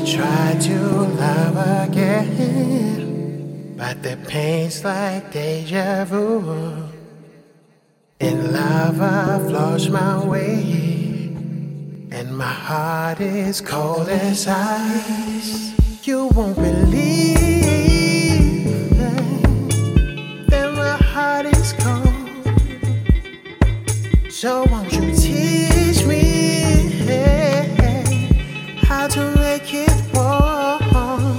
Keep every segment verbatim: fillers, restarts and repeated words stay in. I try to love again, but the pain's like deja vu. And lava flows my way, and my heart is cold as ice. You won't believe that, that my heart is cold. So won't you teach me how to make it warm?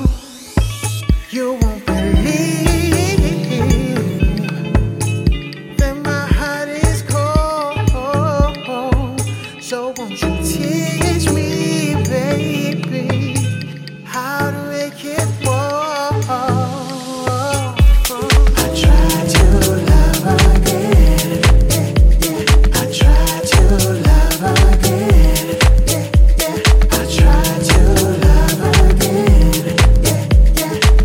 You won't believe that my heart is cold. So won't you teach me, baby, how to make it warm? I try to love again. I try to love again. I try to love again.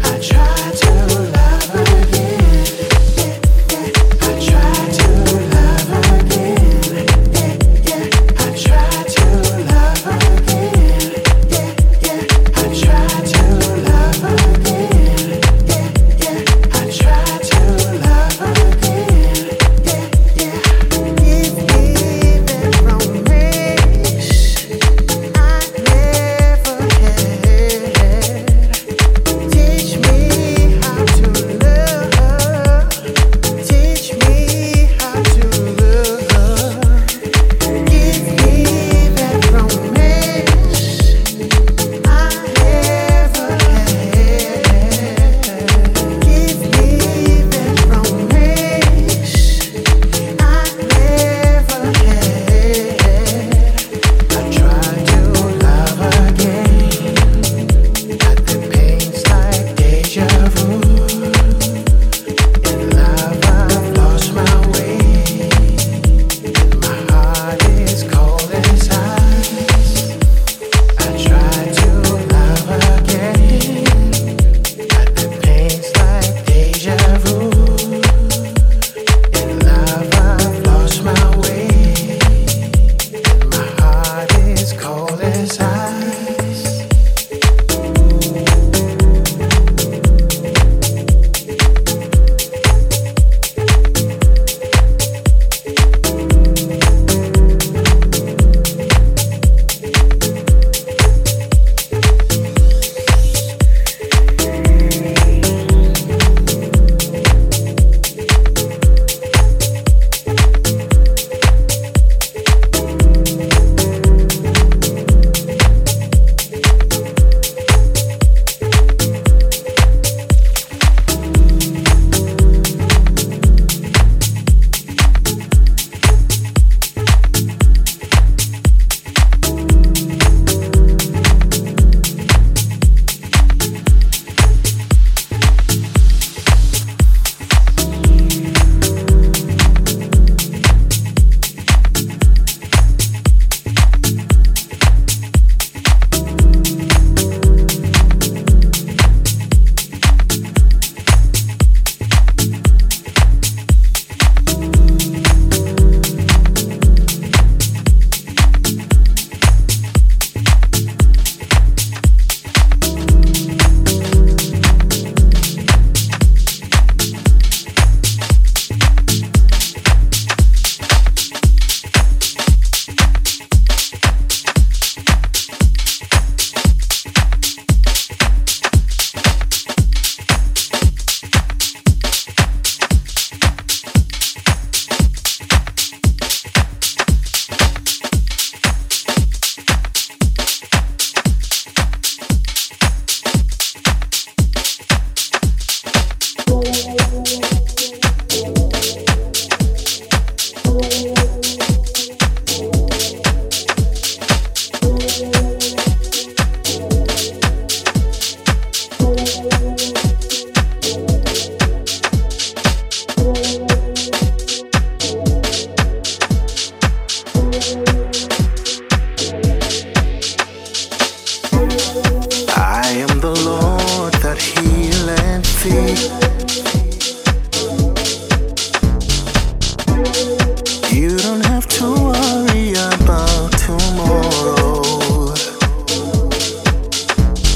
I try to love again. I try to love again. I try to love again. I try to love again. I try to love again. It's even from me. I never had. Teach me how to love. Teach me how to love. Give me that romance I never had. Give me that romance I never had. I try to love again, but the pain's like deja vu. In love I've lost my way, my heart is cold as ice. I try to love again, but the pain's like deja vu. In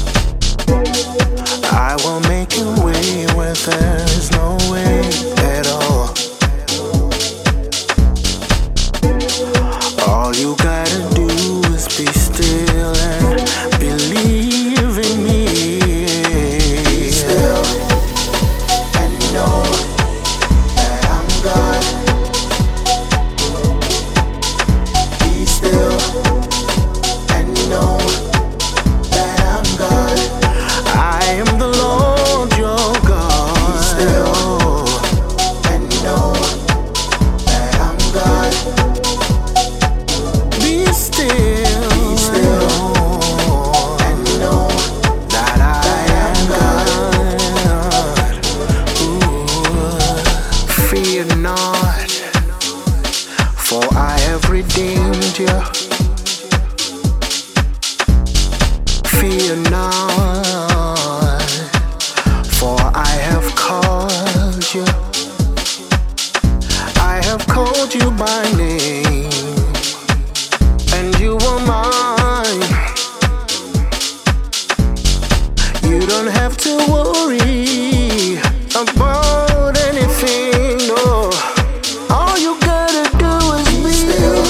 love I've lost my way, my heart is cold as ice. Tomorrow, fear not, for I have called you. I have called you by name, and you are mine. You don't have to worry about anything, no. All you gotta do is be still.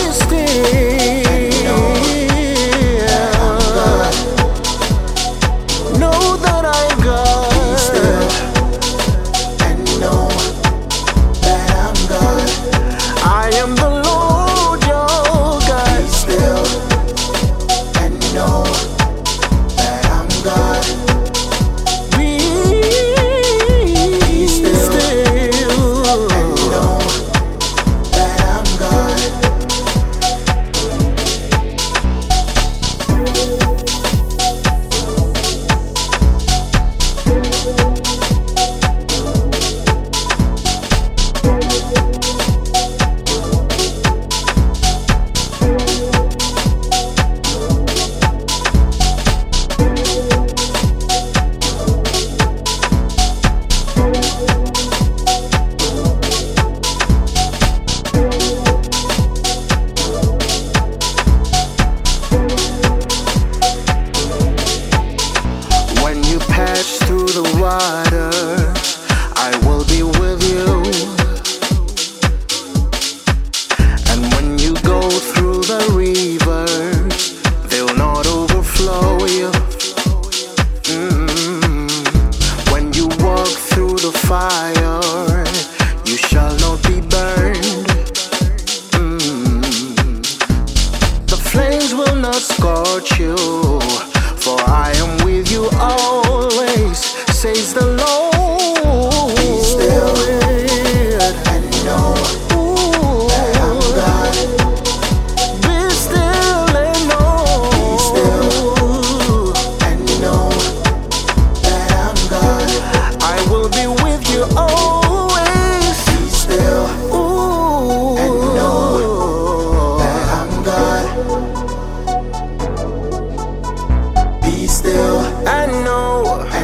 I will be with you, and when you go through the rivers, they'll not overflow you. Mm-hmm. When you walk through the fire, you shall not be burned. Mm-hmm. The flames will not scorch you, for I am with you always, says the Lord. Be still, I know.